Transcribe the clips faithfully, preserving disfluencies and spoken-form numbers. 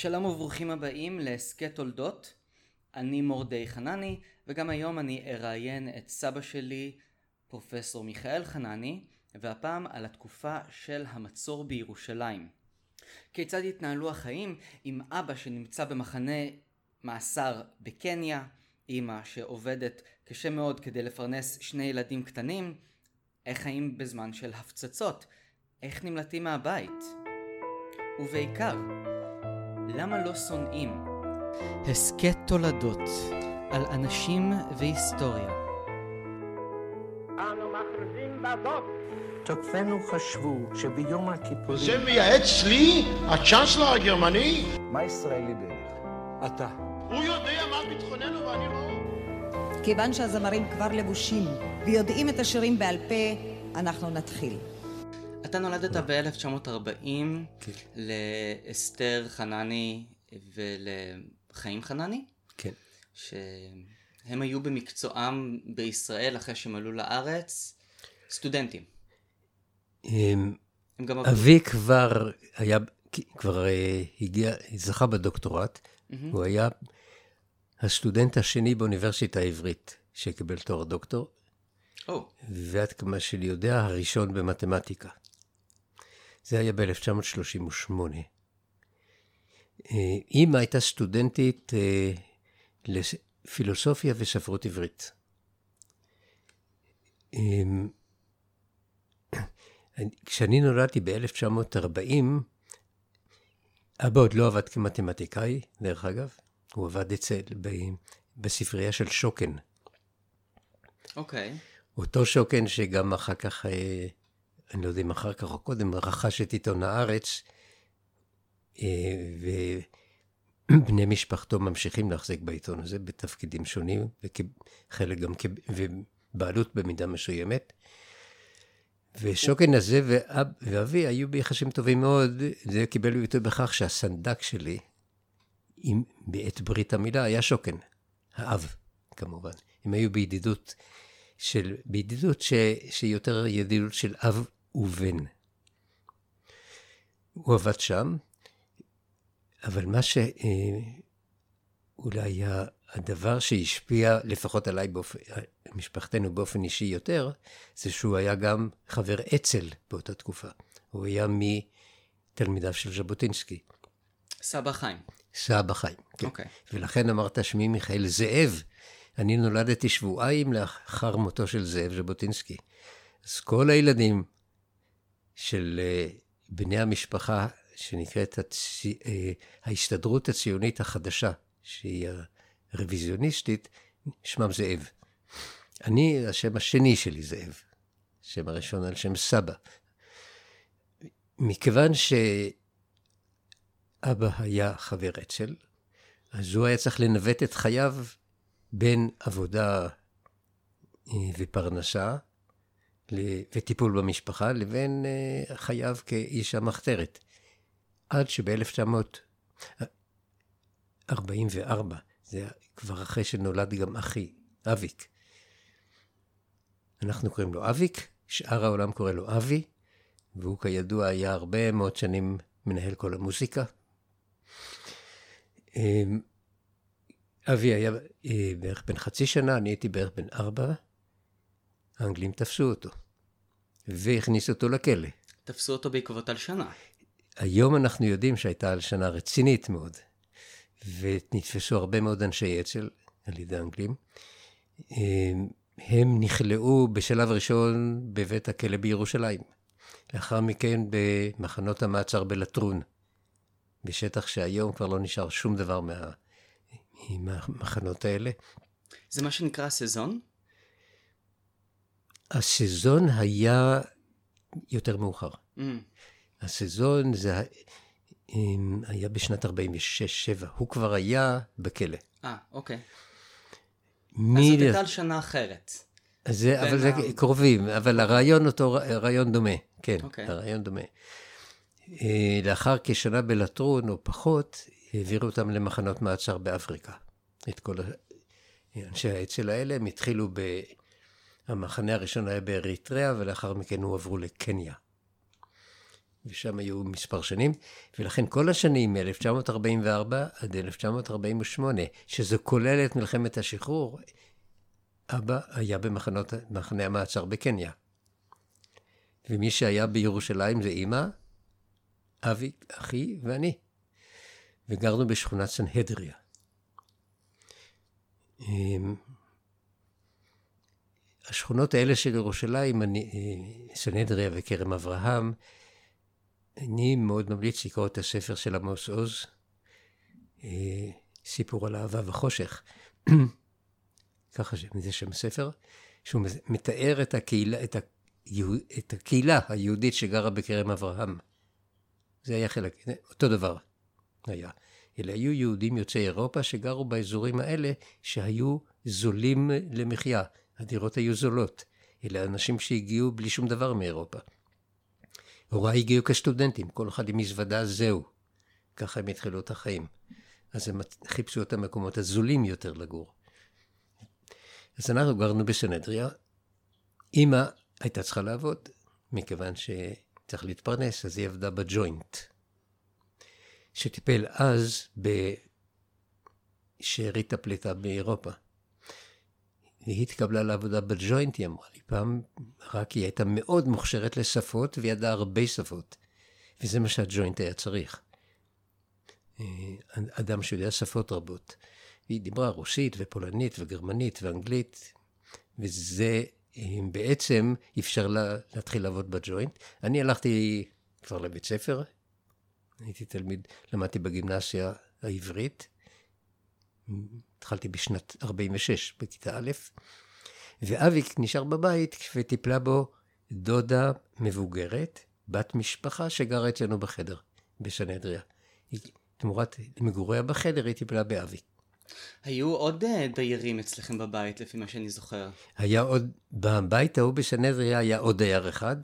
שלום וברוכים הבאים לעסקי תולדות. אני מורדי חנני, וגם היום אני אראיין את סבא שלי, פרופסור מיכאל חנני, והפעם על התקופה של המצור בירושלים. כיצד התנהלו החיים עם אבא שנמצא במחנה מאסר בקניה, אמא שעובדת קשה מאוד כדי לפרנס שני ילדים קטנים, איך חיים בזמן של הפצצות, איך נמלטים מהבית, ובעיקר, למה לא שונאים? הסכת תולדות על אנשים והיסטוריה. אנו מכריזים בזאת. תוקפינו חשבו שביום הכיפורים... זה מייעץ לי, הצ'אנסלר הגרמני? מה ישראלי בערך? אתה. הוא יודע מה ביטחוננו ואני לא... כיוון שהזמרים כבר לבושים ויודעים את השירים בעל פה, אנחנו נתחיל. אתה נולדת ב-אלף תשע מאות ארבעים לאסתר חנני ולחיים חנני? כן. שהם היו במקצועם בישראל אחרי שהם עלו לארץ, סטודנטים. הם גם עבדו. אבי כבר היה, כבר הגיע, זכה בדוקטורט, הוא היה הסטודנט השני באוניברסיטה העברית שקיבל תואר דוקטור. ועד כמה שאני יודע, הראשון במתמטיקה. זה היה ב-אלף תשע מאות שלושים ושמונה. אמא הייתה סטודנטית לפילוסופיה וספרות עברית. כשאני נולדתי ב-אלף תשע מאות ארבעים, אבא עוד לא עבד כמתמטיקאי, דרך אגב. הוא עבד אצל, בספרייה של שוקן. אוקיי. אותו שוקן שגם אחר כך, אני לא יודע אם אחר כך או קודם, רכש את עיתון הארץ, ובני משפחתו ממשיכים להחזיק בעיתון הזה בתפקידים שונים, וחלק גם כבעלות במידה מסוימת. ושוקן הזה ואב, ואבי היו ביחסים טובים מאוד, זה קיבל ביטוי בכך שהסנדק שלי, עם, בעת ברית המילה, היה שוקן, האב כמובן. הם היו בידידות של בידידות ש, שיותר ידידות של אב ובן. הוא עבד שם, אבל מה שאולי היה הדבר שהשפיע לפחות עליי, באופן, משפחתנו באופן אישי יותר, זה שהוא היה גם חבר אצ"ל באותה תקופה. הוא היה מתלמידיו של ז'בוטינסקי. סבא חיים. סבא חיים, כן. Okay. ולכן אמרת שמי מיכאל זאב, אני נולדתי שבועיים לאחר מותו של זאב ז'בוטינסקי. אז כל הילדים של בני המשפחה, שנקראת הצי... ההסתדרות הציונית החדשה, שהיא הרוויזיוניסטית, שמם זאב. אני, השם השני שלי זאב. השם הראשון על שם סבא. מכיוון שאבא היה חבר אצ"ל, אז הוא היה צריך לנווט את חייו, בין עבודה ופרנסה וטיפול במשפחה לבין חייו כאיש המחתרת. עד שב-אלף תשע מאות ארבעים וארבע, זה כבר אחרי שנולד גם אחי, אביק. אנחנו קוראים לו אביק, שאר העולם קורא לו אבי, והוא כידוע היה הרבה מאוד שנים מנהל כל המוזיקה. אבי היה בערך בן חצי שנה, אני הייתי בערך בן ארבע, האנגלים תפסו אותו, והכניסו אותו לכלא. תפסו אותו בעקבות הלשנה. היום אנחנו יודעים שהייתה הלשנה רצינית מאוד, ונתפסו הרבה מאוד אנשי אצ"ל על ידי האנגלים. הם נכלאו בשלב ראשון בבית הכלא בירושלים, לאחר מכן במחנות המעצר בלטרון, בשטח שהיום כבר לא נשאר שום דבר מה... עם המחנות האלה. זה מה שנקרא הסזון? הסזון היה יותר מאוחר. Mm. הסזון זה היה בשנת ארבעים ושש שבע. הוא כבר היה בכלא. אה, אוקיי. מ... אז זאת הייתה לשנה אחרת. זה, אבל ה... זה קרובים, אבל הרעיון אותו רעיון דומה. כן, okay. הרעיון דומה. לאחר כשנה בלטרון או פחות... העבירו אותם למחנות מעצר באפריקה. את כל האנשי האצ"ל האלה, הם התחילו ב... המחנה הראשון היה באריתריאה, ולאחר מכן הוא עברו לקניה. ושם היו מספר שנים, ולכן כל השנים מ-אלף תשע מאות ארבעים וארבע עד אלף תשע מאות ארבעים ושמונה, שזה כולל את מלחמת השחרור, אבא היה במחנה המעצר בקניה. ומי שהיה בירושלים זה אמא, אבי, אחי ואני. וגרנו בשכונת סנהדריה. השכונות האלה של ירושלים, סנהדריה וכרם אברהם, אני מאוד ממליץ לקרוא את הספר של עמוס עוז, סיפור על אהבה וחושך. ככה זה שם ספר, שהוא מתאר את הקהילה, את, היו, את הקהילה היהודית שגרה בקרם אברהם. זה היה חלק, אותו דבר היה. אלא היו יהודים יוצאי אירופה שגרו באזורים האלה שהיו זולים למחיה. הדירות היו זולות. אלא אנשים שהגיעו בלי שום דבר מאירופה. הוריי הגיעו כסטודנטים, כל אחד עם מזוודה זהו. ככה הם התחילו את החיים. אז הם חיפשו את המקומות הזולים יותר לגור. אז אנחנו גרנו בסנהדריה. אמא הייתה צריכה לעבוד, מכיוון שצריך להתפרנס, אז היא עבדה בג'וינט. שטיפל אז בשארית הפליטה באירופה. היא התקבלה לעבודה בג'וינט, היא אמרה לי פעם, רק היא הייתה מאוד מוכשרת לשפות, וידעה הרבה שפות. וזה מה שהג'וינט היה צריך. אדם שיודע שפות רבות. היא דיברה רוסית ופולנית וגרמנית ואנגלית, וזה בעצם אפשר לה להתחיל לעבוד בג'וינט. אני הלכתי כבר לבית ספר, הייתי תלמיד, למדתי בגימנסיה העברית, התחלתי בשנת ארבעים ושש בכיתה א', ואבי נשאר בבית וטיפלה בו דודה מבוגרת, בת משפחה שגרה אצלנו בחדר, בסנהדריה. תמורת מגוריה בחדר היא טיפלה באבי. היו עוד דיירים אצלכם בבית, לפי מה שאני זוכר. היה עוד, בבית ההוא בסנהדריה היה עוד דייר אחד,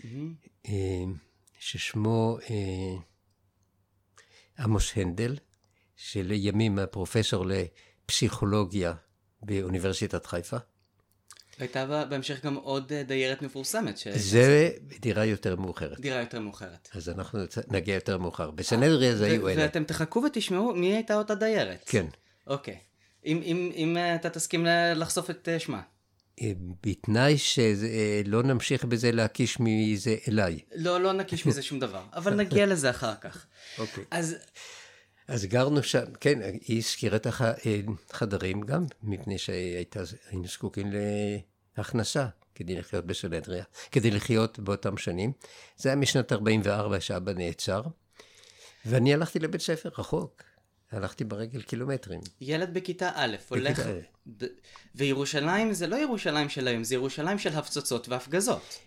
mm-hmm. ששמו אה, עמוס הנדל, שלימים הפרופסור לפסיכולוגיה באוניברסיטת חיפה. הייתה בהמשך גם עוד דיירת מפורסמת. ש... זה דירה יותר מאוחרת. דירה יותר מאוחרת. אז אנחנו נגיע יותר מאוחר. בסנהדריה זה היו אלה. ואתם תחכו ותשמעו מי הייתה אותה דיירת. כן. אוקיי. אם, אם, אם אתה תסכים לחשוף את שמה. בתנאי שלא נמשיך בזה להקיש מזה אליי. לא, לא נקיש מזה שום דבר. אבל נגיע לזה אחר כך. אוקיי. אז... אז גרנו שם, כן, היא הזכירה את החדרים גם, מפני שהיינו זקוקים להכנסה, כדי לחיות בסנהדריה, כדי לחיות באותם שנים. זה היה משנת ארבעים וארבע שאבא נעצר, ואני הלכתי לבית ספר רחוק, הלכתי ברגל קילומטרים. ילד בכיתה א' הולך, בכיתה ב... וירושלים זה לא ירושלים שלהם, זה ירושלים של הפצצות והפגזות.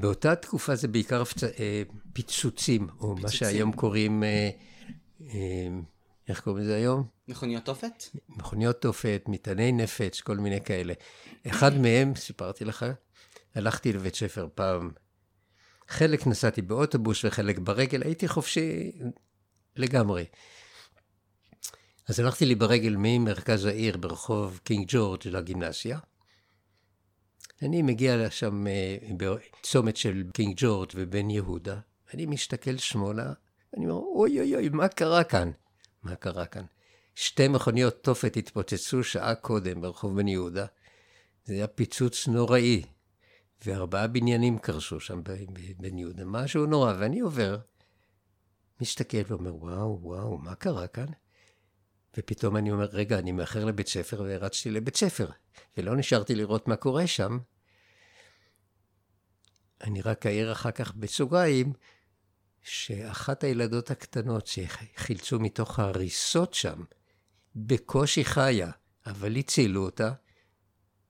באותה תקופה זה בעיקר הפצ... פיצוצים, או פיצוצים. מה שהיום קוראים... איך קוראים לזה היום? מכוניות תופת? מכוניות תופת, מטעני נפץ, כל מיני כאלה. אחד מהם, סיפרתי לך, הלכתי לבית ספר פעם, חלק נסעתי באוטובוס וחלק ברגל, הייתי חופשי לגמרי. אז הלכתי לי ברגל ממרכז העיר ברחוב קינג ג'ורג' לגימנסיה. אני מגיע לשם בצומת של קינג ג'ורג' ובן יהודה, אני מסתכל שמאלה, אני אומר, אוי אוי אוי, מה קרה כאן? מה קרה כאן? שתי מכוניות תופת התפוצצו שעה קודם ברחוב בן יהודה. זה היה פיצוץ נוראי. וארבעה בניינים קרסו שם בבן יהודה. משהו נורא, ואני עובר. מסתכל ואומר, וואו, וואו, מה קרה כאן? ופתאום אני אומר, רגע, אני מאחר לבית ספר, והרצתי לבית ספר. ולא נשארתי לראות מה קורה שם. אני רק אעיר אחר כך בסוגריים, שאחת הילדות הקטנות שחילצו מתוך ההריסות שם, בקושי חיה, אבל הצילו אותה,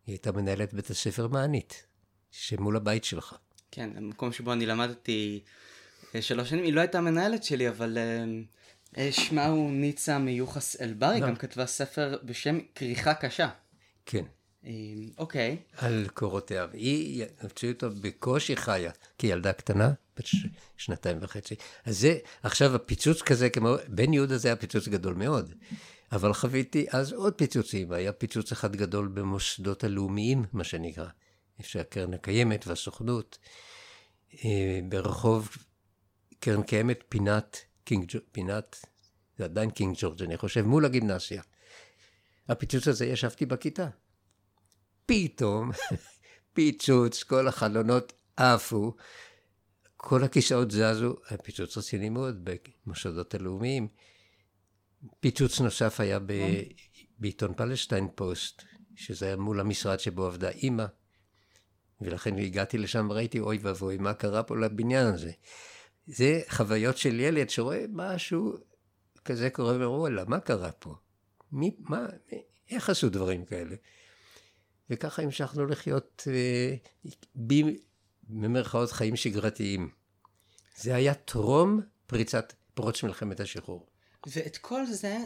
היא הייתה מנהלת בית הספר מענית, שמול הבית שלך. כן, המקום שבו אני למדתי שלוש שנים, היא לא הייתה מנהלת שלי, אבל שמה הוא ניצה מיוחס אלברי, גם כתבה ספר בשם קריחה קשה. כן. אוקיי. על קורותיה, היא הוציאו אותה בקושי חיה, כי ילדה קטנה, שנתיים וחצי. אז זה, עכשיו הפיצוץ כזה, כמו, בן יהודה זה היה פיצוץ גדול מאוד, אבל חוויתי אז עוד פיצוצים, היה פיצוץ אחד גדול במוסדות הלאומיים, מה שנקרא, איפה שהקרן הקיימת והסוכנות, ברחוב קרן קיימת פינת קינג ג'ורג', פינת, זה עדיין קינג ג'ורג' אני חושב, מול הגימנסיה. הפיצוץ הזה, ישבתי בכיתה. פתאום, פיצוץ, כל החלונות עפו, כל הכיסאות זזו, הפיצוץ רציני מאוד במוסדות הלאומיים. פיצוץ נוסף היה ב... בעיתון פלשטיין פוסט, שזה היה מול המשרד שבו עבדה אימא, ולכן הגעתי לשם, ראיתי, אוי ואבוי, מה קרה פה לבניין הזה? זה חוויות של ילד שרואה משהו כזה קורה, ואומרו, אלא, מה קרה פה? מי, מה, איך עשו דברים כאלה? וככה המשכנו לחיות אה, במרכאות חיים שגרתיים. זה היה טרום פריצת פרוץ מלחמת השחרור. ואת כל זה...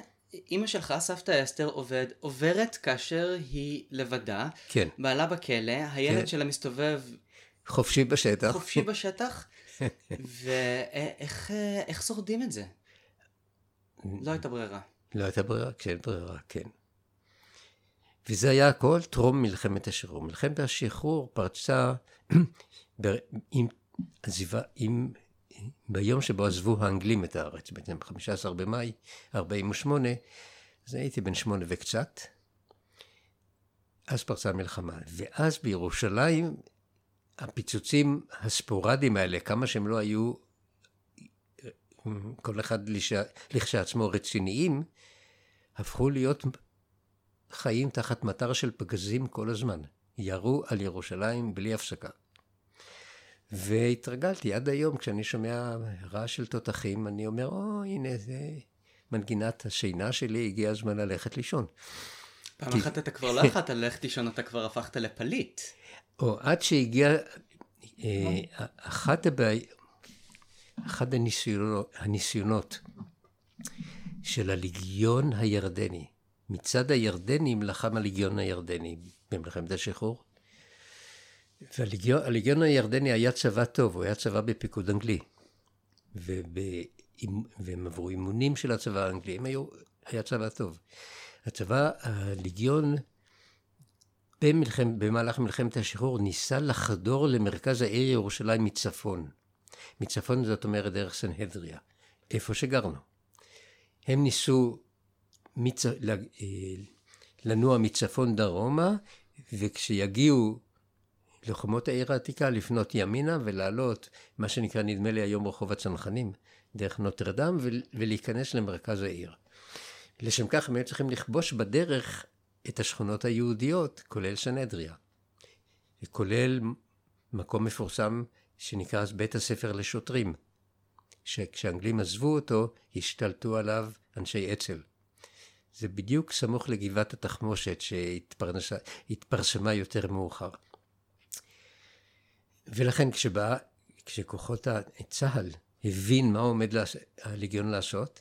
אמא שלך, סבתא אסתר, עובד, עוברת כאשר היא לבדה, כן. בעלה בכלא, הילד כן. שלה מסתובב... חופשי בשטח. חופשי בשטח, ואיך איך שורדים את זה? לא הייתה ברירה. לא הייתה ברירה, כשאין ברירה, כן. וזה היה הכל טרום מלחמת השחרור. מלחמת השחרור פרצה ב- עם עזיבה, עם... ביום שבו עזבו האנגלים את הארץ, בעצם חמישה עשר במאי ארבעים ושמונה, אז הייתי בן שמונה וקצת, אז פרצה המלחמה, ואז בירושלים, הפיצוצים הספורדיים האלה, כמה שהם לא היו, כל אחד לכשעצמו רציניים, הפכו להיות חיים תחת מטר של פגזים כל הזמן, ירו על ירושלים בלי הפסקה. והתרגלתי עד היום, כשאני שומע רעש של תותחים, אני אומר, או, הנה, זה מנגינת השינה שלי, הגיע הזמן ללכת לישון. פעם כי... אחת אתה כבר לא אחת, ללכת לישון, אתה כבר הפכת לפליט. או, עד שהגיע, אה, אחת הבעיות, אחד הניסיונות, הניסיונות של הלגיון הירדני, מצד הירדנים לחם הלגיון הירדני, במלחמת השחרור, והלגיון הירדני היה צבא טוב, הוא היה צבא בפיקוד אנגלי, והם עברו אימונים של הצבא האנגלי, הם היה צבא טוב. הצבא, הלגיון, במהלך מלחמת השחרור, ניסה לחדור למרכז העיר ירושלים מצפון. מצפון זאת אומרת דרך סנהדריה, איפה שגרנו. הם ניסו לנוע מצפון דרומה, וכשיגיעו לחומות העיר העתיקה, לפנות ימינה ולעלות, מה שנקרא נדמה לי היום רחוב הצנחנים, דרך נוטרדם, ולהיכנס למרכז העיר. לשם כך הם היו צריכים לכבוש בדרך את השכונות היהודיות, כולל סנהדריה, וכולל מקום מפורסם שנקרא אז בית הספר לשוטרים, שכשאנגלים עזבו אותו, השתלטו עליו אנשי אצ"ל. זה בדיוק סמוך לגבעת התחמושת שהתפרסמה יותר מאוחר. ולכן כשבא, כשכוחות הצהל הבין מה עומד הלגיון לעשות,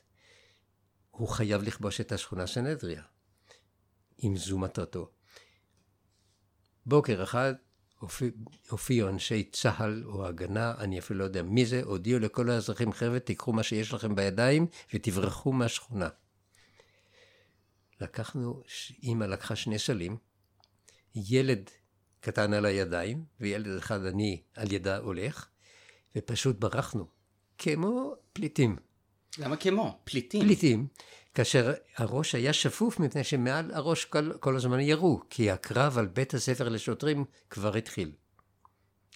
הוא חייב לכבוש את השכונה סנהדריה, עם זו מטרתו. בוקר אחד הופיע, הופיעו אנשי צהל או הגנה, אני אפילו לא יודע מי זה, הודיעו לכל האזרחים, חבר'ה, תיקחו מה שיש לכם בידיים ותברחו מהשכונה. לקחנו, אמא לקחה שני סלים, ילד קטן על הידיים, וילד אחד אני על ידה הולך, ופשוט ברחנו, כמו פליטים. למה כמו? פליטים. פליטים, כאשר הראש היה שפוף, מפני שמעל הראש כל, כל הזמן ירו, כי הקרב על בית הספר לשוטרים כבר התחיל.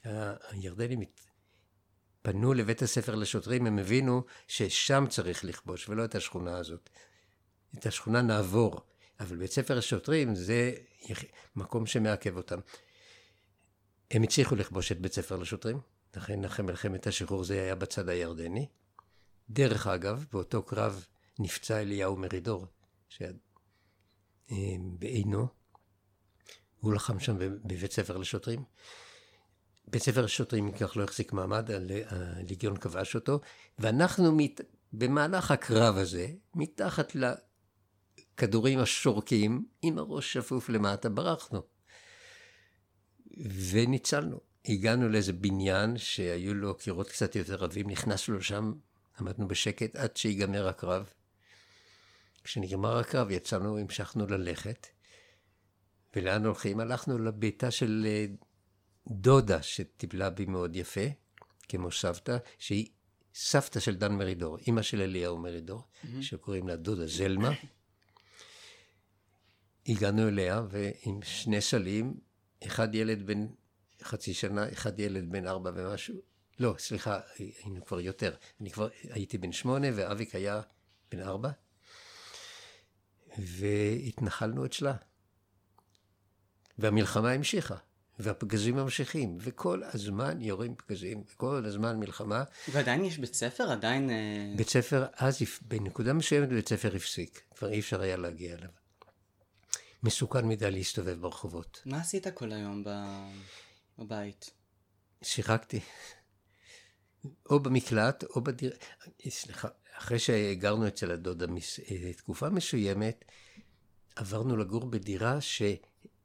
הירדנים פנו לבית הספר לשוטרים, הם הבינו ששם צריך לכבוש, ולא את השכונה הזאת. את השכונה נעבור, אבל בית ספר לשוטרים זה מקום שמעכב אותם. הם הצליחו לכבוש את בית ספר לשוטרים, לכן אחרי מלחמת השחרור זה היה בצד הירדני. דרך אגב, באותו קרב נפצע אליהו מרידור, שהיה בעינו, הוא לחם שם בבית ספר לשוטרים. בית ספר לשוטרים כך לא החזיק מעמד, הלגיון כבש אותו, ואנחנו במהלך הקרב הזה, מתחת לכדורים השורקים, עם הראש שפוף למטה, ברחנו. וניצלנו, הגענו לאיזה בניין שהיו לו קירות קצת יותר רבים, נכנסנו לשם, עמדנו בשקט עד שיגמר הקרב. כשנגמר הקרב יצאנו, המשכנו ללכת, ולאן הולכים? הלכנו לביתה של דודה שטיבלה בי מאוד יפה, כמו סבתא, שהיא סבתא של דן מרידור, אמא של אליהו מרידור, mm-hmm. שקוראים לה דודה זלמה. הגענו אליה ועם שני סלים, אחד ילד בן חצי שנה, אחד ילד בן ארבע ומשהו, לא, סליחה, היינו כבר יותר, אני כבר הייתי בן שמונה ואביק היה בן ארבע, והתנחלנו אצלה. והמלחמה המשיכה, והפגזים ממשיכים, וכל הזמן יורים פגזים, וכל הזמן מלחמה. ועדיין יש בית ספר, עדיין... בית ספר, אז בנקודה מסוימת בית ספר הפסיק, כבר אי אפשר היה להגיע אליו. מסוכן מדי להסתובב ברחובות. מה עשית כל היום בבית? שיחקתי. או במקלט, או בדיר... סליחה, אחרי שהגרנו אצל הדודה תקופה מסוימת, עברנו לגור בדירה ש...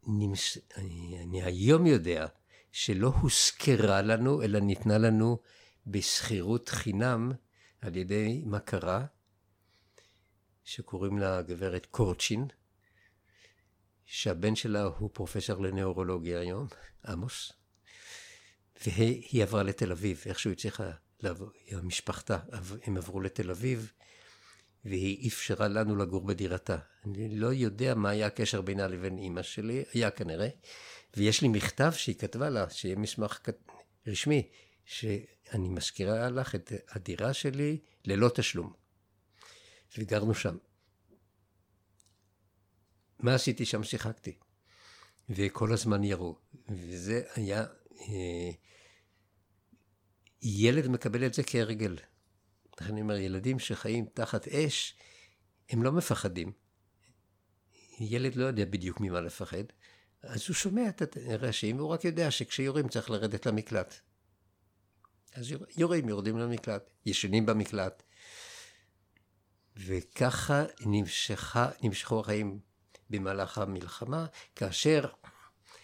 נמס... אני, אני היום יודע שלא הוזכרה לנו, אלא ניתנה לנו בסחירות חינם על ידי מכרה, שקוראים לה גברת קורצ'ין, שהבן שלה הוא פרופסור לנאורולוגיה היום, עמוס, והיא עברה לתל אביב, איכשהו היא צריכה לעבור, המשפחתה, הם עברו לתל אביב, והיא אפשרה לנו לגור בדירתה. אני לא יודע מה היה הקשר בינה לבין אמא שלי, היה כנראה, ויש לי מכתב שהיא כתבה לה, שיהיה מסמך רשמי, שאני מזכירה לך את הדירה שלי ללא תשלום. וגרנו שם. מה עשיתי שם? שיחקתי. וכל הזמן ירו. וזה היה... אה, ילד מקבל את זה כרגל. אני אומר, ילדים שחיים תחת אש, הם לא מפחדים. ילד לא יודע בדיוק ממה לפחד, אז הוא שומע את הרעשים, הוא רק יודע שכשיורים צריך לרדת למקלט. אז יורים, יורדים למקלט, ישנים במקלט. וככה נמשכה, נמשכו החיים במהלך המלחמה, כאשר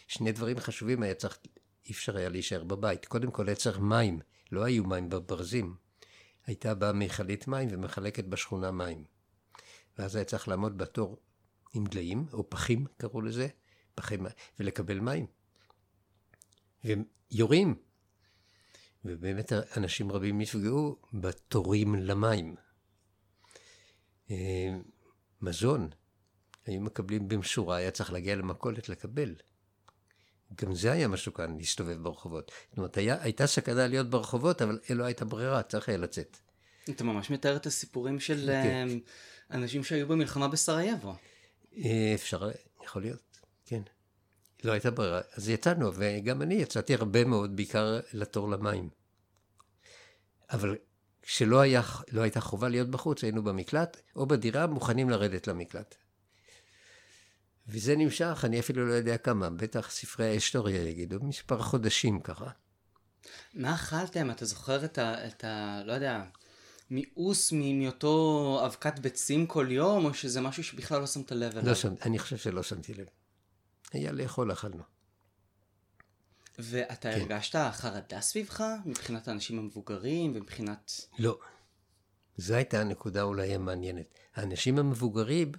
שני דברים חשובים היה צריך, אי אפשר היה להישאר בבית. קודם כל היה צריך מים, לא היו מים בברזים. הייתה באה מיכלית מים ומחלקת בשכונה מים. ואז היה צריך לעמוד בתור עם דליים, או פחים קראו לזה, פחים, ולקבל מים. ויורים. ובאמת אנשים רבים נפגעו בתורים למים. מזון. היו מקבלים במשורה, היה צריך להגיע למכולת לקבל. גם זה היה מסוכן, להסתובב ברחובות. זאת אומרת, היה, הייתה סכנה להיות ברחובות, אבל לא הייתה ברירה, צריך היה לצאת. אתה ממש מתאר את הסיפורים של כן. אנשים שהיו במלחמה בסרייבו. אפשר, יכול להיות, כן. לא הייתה ברירה, אז יצאנו, וגם אני יצאתי הרבה מאוד, בעיקר לתור למים. אבל כשלא היה, לא הייתה חובה להיות בחוץ, היינו במקלט, או בדירה, מוכנים לרדת למקלט. וזה נמשך, אני אפילו לא יודע כמה, בטח ספרי ההיסטוריה יגידו, מספר חודשים ככה. מה אכלתם? אתה זוכר את ה... את ה לא יודע, מיאוס מאותו אבקת ביצים כל יום, או שזה משהו שבכלל לא שמת לב אליו? לא שמת, אני חושב שלא שמתי לב. היה לאכול, אכלנו. ואתה כן. הרגשת חרדה סביבך, מבחינת האנשים המבוגרים, ומבחינת... לא. זו הייתה הנקודה אולי המעניינת. האנשים המבוגרים...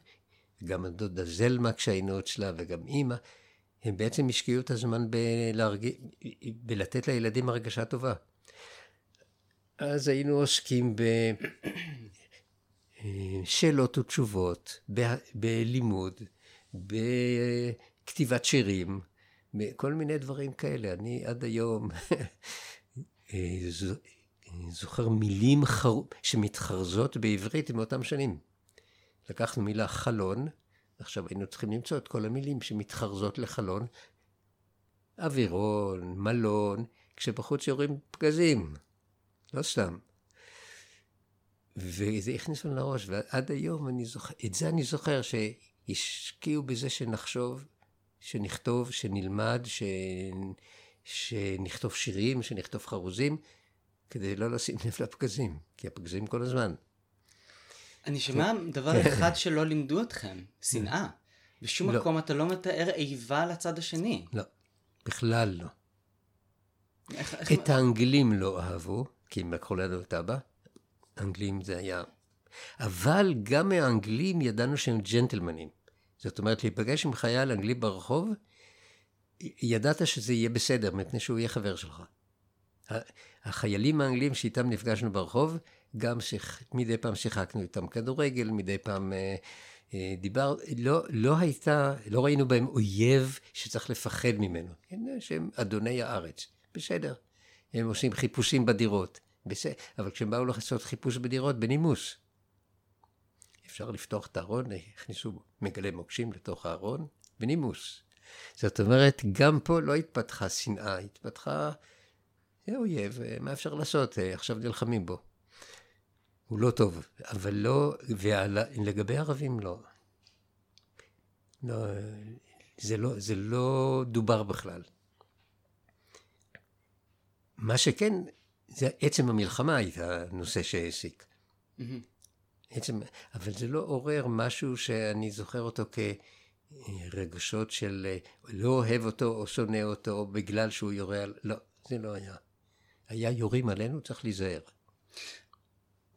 גם הדודה זלמה כשהיינו אצלה וגם אמא, הם בעצם השקיעו את הזמן בלהרג... בלתת לילדים הרגשה טובה. אז היינו עוסקים בשאלות ותשובות, ב... בלימוד, בכתיבת שירים, כל מיני דברים כאלה. אני עד היום זוכר מילים חר... שמתחרזות בעברית מאותם שנים. לקחנו מילה חלון, עכשיו היינו צריכים למצוא את כל המילים שמתחרזות לחלון, אווירון, מלון, כשבחוץ יורים פגזים, לא סתם. וזה הכניס לנו לראש, ועד היום אני זוכר, את זה אני זוכר שהשקיעו בזה שנחשוב, שנכתוב, שנלמד, ש... שנכתוב שירים, שנכתוב חרוזים, כדי לא לשים לב לפגזים, כי הפגזים כל הזמן. אני שמע דבר אחד שלא לימדו אתכם, שנאה. בשום מקום אתה לא מתאר איבה לצד השני. לא, בכלל לא. את האנגלים לא אהבו, כי הם לקחו לנו את אבא. האנגלים זה היה... אבל גם האנגלים ידענו שהם ג'נטלמנים. זאת אומרת, להיפגש עם חייל אנגלי ברחוב, ידעת שזה יהיה בסדר, מפני שהוא יהיה חבר שלך. החיילים האנגלים שאיתם נפגשנו ברחוב, גם שח... מדי פעם שחקנו איתם כדורגל, מדי פעם אה, אה, דיבר, לא, לא הייתה, לא ראינו בהם אויב שצריך לפחד ממנו, שהם אדוני הארץ, בסדר, הם עושים חיפושים בדירות, בסדר, אבל כשהם באו לעשות חיפוש בדירות בנימוס, אפשר לפתוח את הארון, הכניסו מגלי מוקשים לתוך הארון, בנימוס. זאת אומרת, גם פה לא התפתחה שנאה, התפתחה, זה אויב, מה אפשר לעשות? עכשיו נלחמים בו. הוא לא טוב, אבל לא, ולגבי ערבים לא. לא, זה לא, זה לא דובר בכלל. מה שכן, זה עצם המלחמה הייתה נושא שהעסיק. Mm-hmm. עצם, אבל זה לא עורר משהו שאני זוכר אותו כרגשות של לא אוהב אותו או שונא אותו או בגלל שהוא יורה על... לא, זה לא היה. היה יורים עלינו, צריך להיזהר.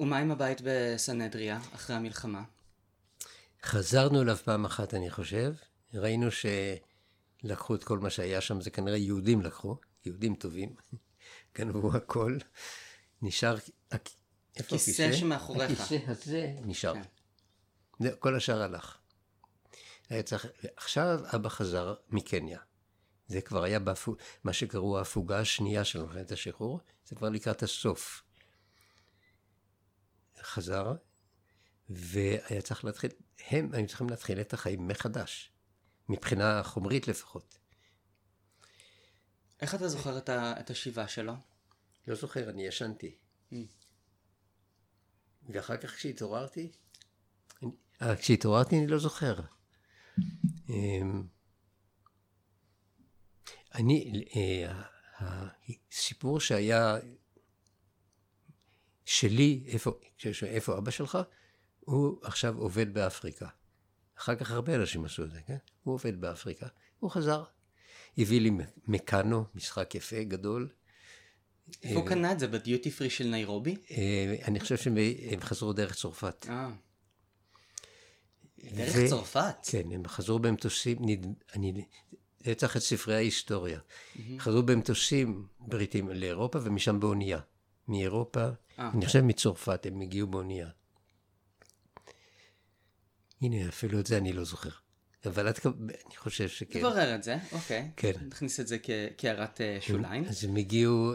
ומה עם הבית בסנהדריה אחרי המלחמה? חזרנו אליו פעם אחת אני חושב. ראינו שלקחו את כל מה שהיה שם, זה כנראה יהודים לקחו, יהודים טובים, גנבו הכל, נשאר... הכיסא שמאחוריך. הכיסא הזה נשאר. כן. כל השאר הלך. צריך... עכשיו אבא חזר מקניה. זה כבר היה בהפוג... מה שקראו ההפוגה השנייה של מלחמת השחרור, זה כבר לקראת הסוף. חזר, והיה צריך להתחיל, הם היו צריכים להתחיל את החיים מחדש, מבחינה חומרית לפחות. איך אתה זוכר את, ה... את השיבה שלו? לא זוכר, אני ישנתי. Mm. ואחר כך כשהתעוררתי, אני... כשהתעוררתי אני לא זוכר. אני, הסיפור שהיה שלי, איפה, איפה אבא שלך, הוא עכשיו עובד באפריקה. אחר כך הרבה אנשים עשו את זה, כן? הוא עובד באפריקה, הוא חזר. הביא לי מקאנו, משחק יפה, גדול. איפה הוא קנה את זה? בדיוטי פרי של ניירובי? אני חושב שהם חזרו דרך צרפת. דרך צרפת? כן, הם חזרו במטוסים, אני צריך את ספרי ההיסטוריה. חזרו במטוסים בריטים לאירופה ומשם באונייה. מאירופה, אני חושב מצרפת, הם הגיעו באונייה. הנה, אפילו את זה אני לא זוכר. אבל אני חושב שכן. תברר את זה, אוקיי. כן. נכניס את זה כהערת שוליים. אז הם הגיעו,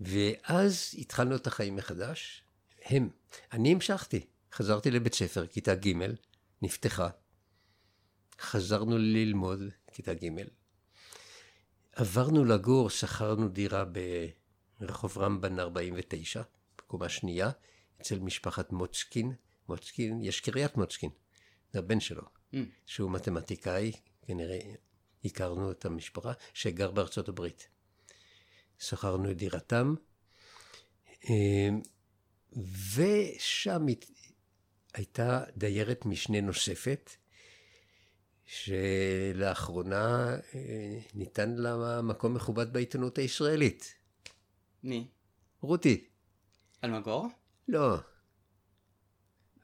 ואז התחלנו את החיים מחדש. הם. אני המשכתי. חזרתי לבית ספר, כיתה ג' נפתחה. חזרנו ללמוד, כיתה ג'. עברנו לגור, שכרנו דירה ברחוב רמבן ארבעים ותשע, בקומה שנייה, אצל משפחת מוצקין. מוצקין, יש קרית מוצקין. זה הבן שלו. Mm. שהוא מתמטיקאי, כנראה הכרנו את המשפחה, שגר בארצות הברית. שכרנו את דירתם, ושם הייתה דיירת משנה נוספת, שלאחרונה ניתן לה מקום מכובד בעיתונות הישראלית. מי? רותי. אלמגור? לא.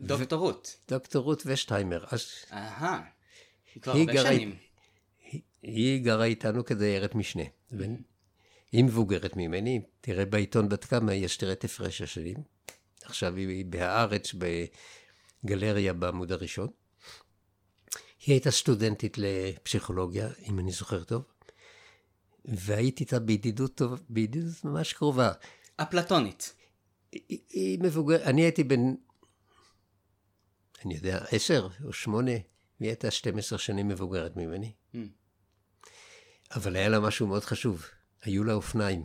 דוקטור רות. דוקטור רות ושטיימר. אהה, היא כבר הרבה שנים. היא גרה איתנו כדיירת משנה. היא מבוגרת ממני, תראה בעיתון בת כמה, יש תראה תפרש השנים. עכשיו היא בהארץ, בגלריה בעמוד הראשון. היא הייתה סטודנטית לפסיכולוגיה, אם אני זוכר טוב, והייתי איתה בידידות טובה, בידידות ממש קרובה. אפלטונית. היא מבוגרת, אני הייתי בן... אני יודע, עשר או שמונה, היא הייתה שתים עשרה שנים מבוגרת ממני. Mm. אבל היה לה משהו מאוד חשוב, היו לה אופניים.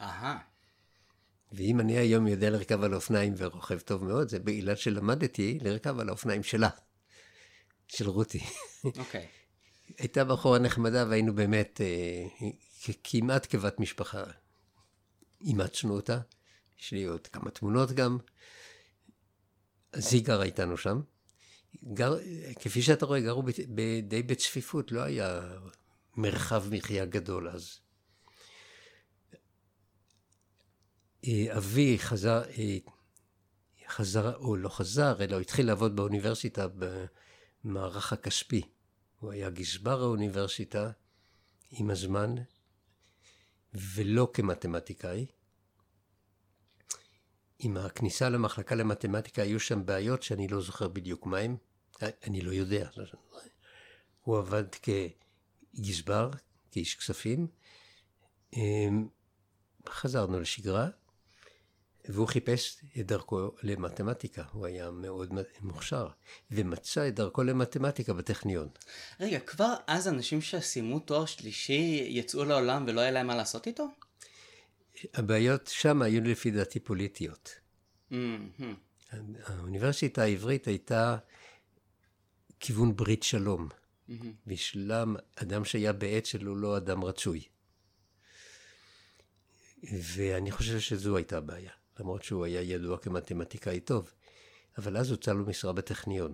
אהה. ואם אני היום יודע לרכב על אופניים ורוכב טוב מאוד, זה בעילת שלמדתי לרכב על האופניים שלה, של רותי. אוקיי. Okay. הייתה בחורה נחמדה והיינו באמת אה, כמעט כבת משפחה. אימצנו אותה, יש לי עוד כמה תמונות גם. אז היא גרה איתנו שם, גר, כפי שאתה רואה, גרו ב, ב, די בצפיפות, לא היה מרחב מחיה גדול אז. אבי חזר, חזר, או לא חזר, אלא התחיל לעבוד באוניברסיטה במערך הכספי. הוא היה גזבר האוניברסיטה עם הזמן, ולא כמתמטיקאי, עם הכניסה למחלקה למתמטיקה היו שם בעיות שאני לא זוכר בדיוק מהם, אני לא יודע. הוא עבד כגזבר, כאיש כספים, חזרנו לשגרה, והוא חיפש את דרכו למתמטיקה, הוא היה מאוד מוכשר, ומצא את דרכו למתמטיקה בטכניון. רגע, כבר אז אנשים שסיימו תואר שלישי יצאו לעולם ולא היה להם מה לעשות איתו? הבעיות שם היו לפי דעתי פוליטיות. Mm-hmm. האוניברסיטה העברית הייתה כיוון ברית שלום. Mm-hmm. בשלם אדם שהיה בעת שלו לא אדם רצוי. ואני חושב שזו הייתה הבעיה, למרות שהוא היה ידוע כמתמטיקאי טוב. אבל אז הוצא לו משרה בטכניון.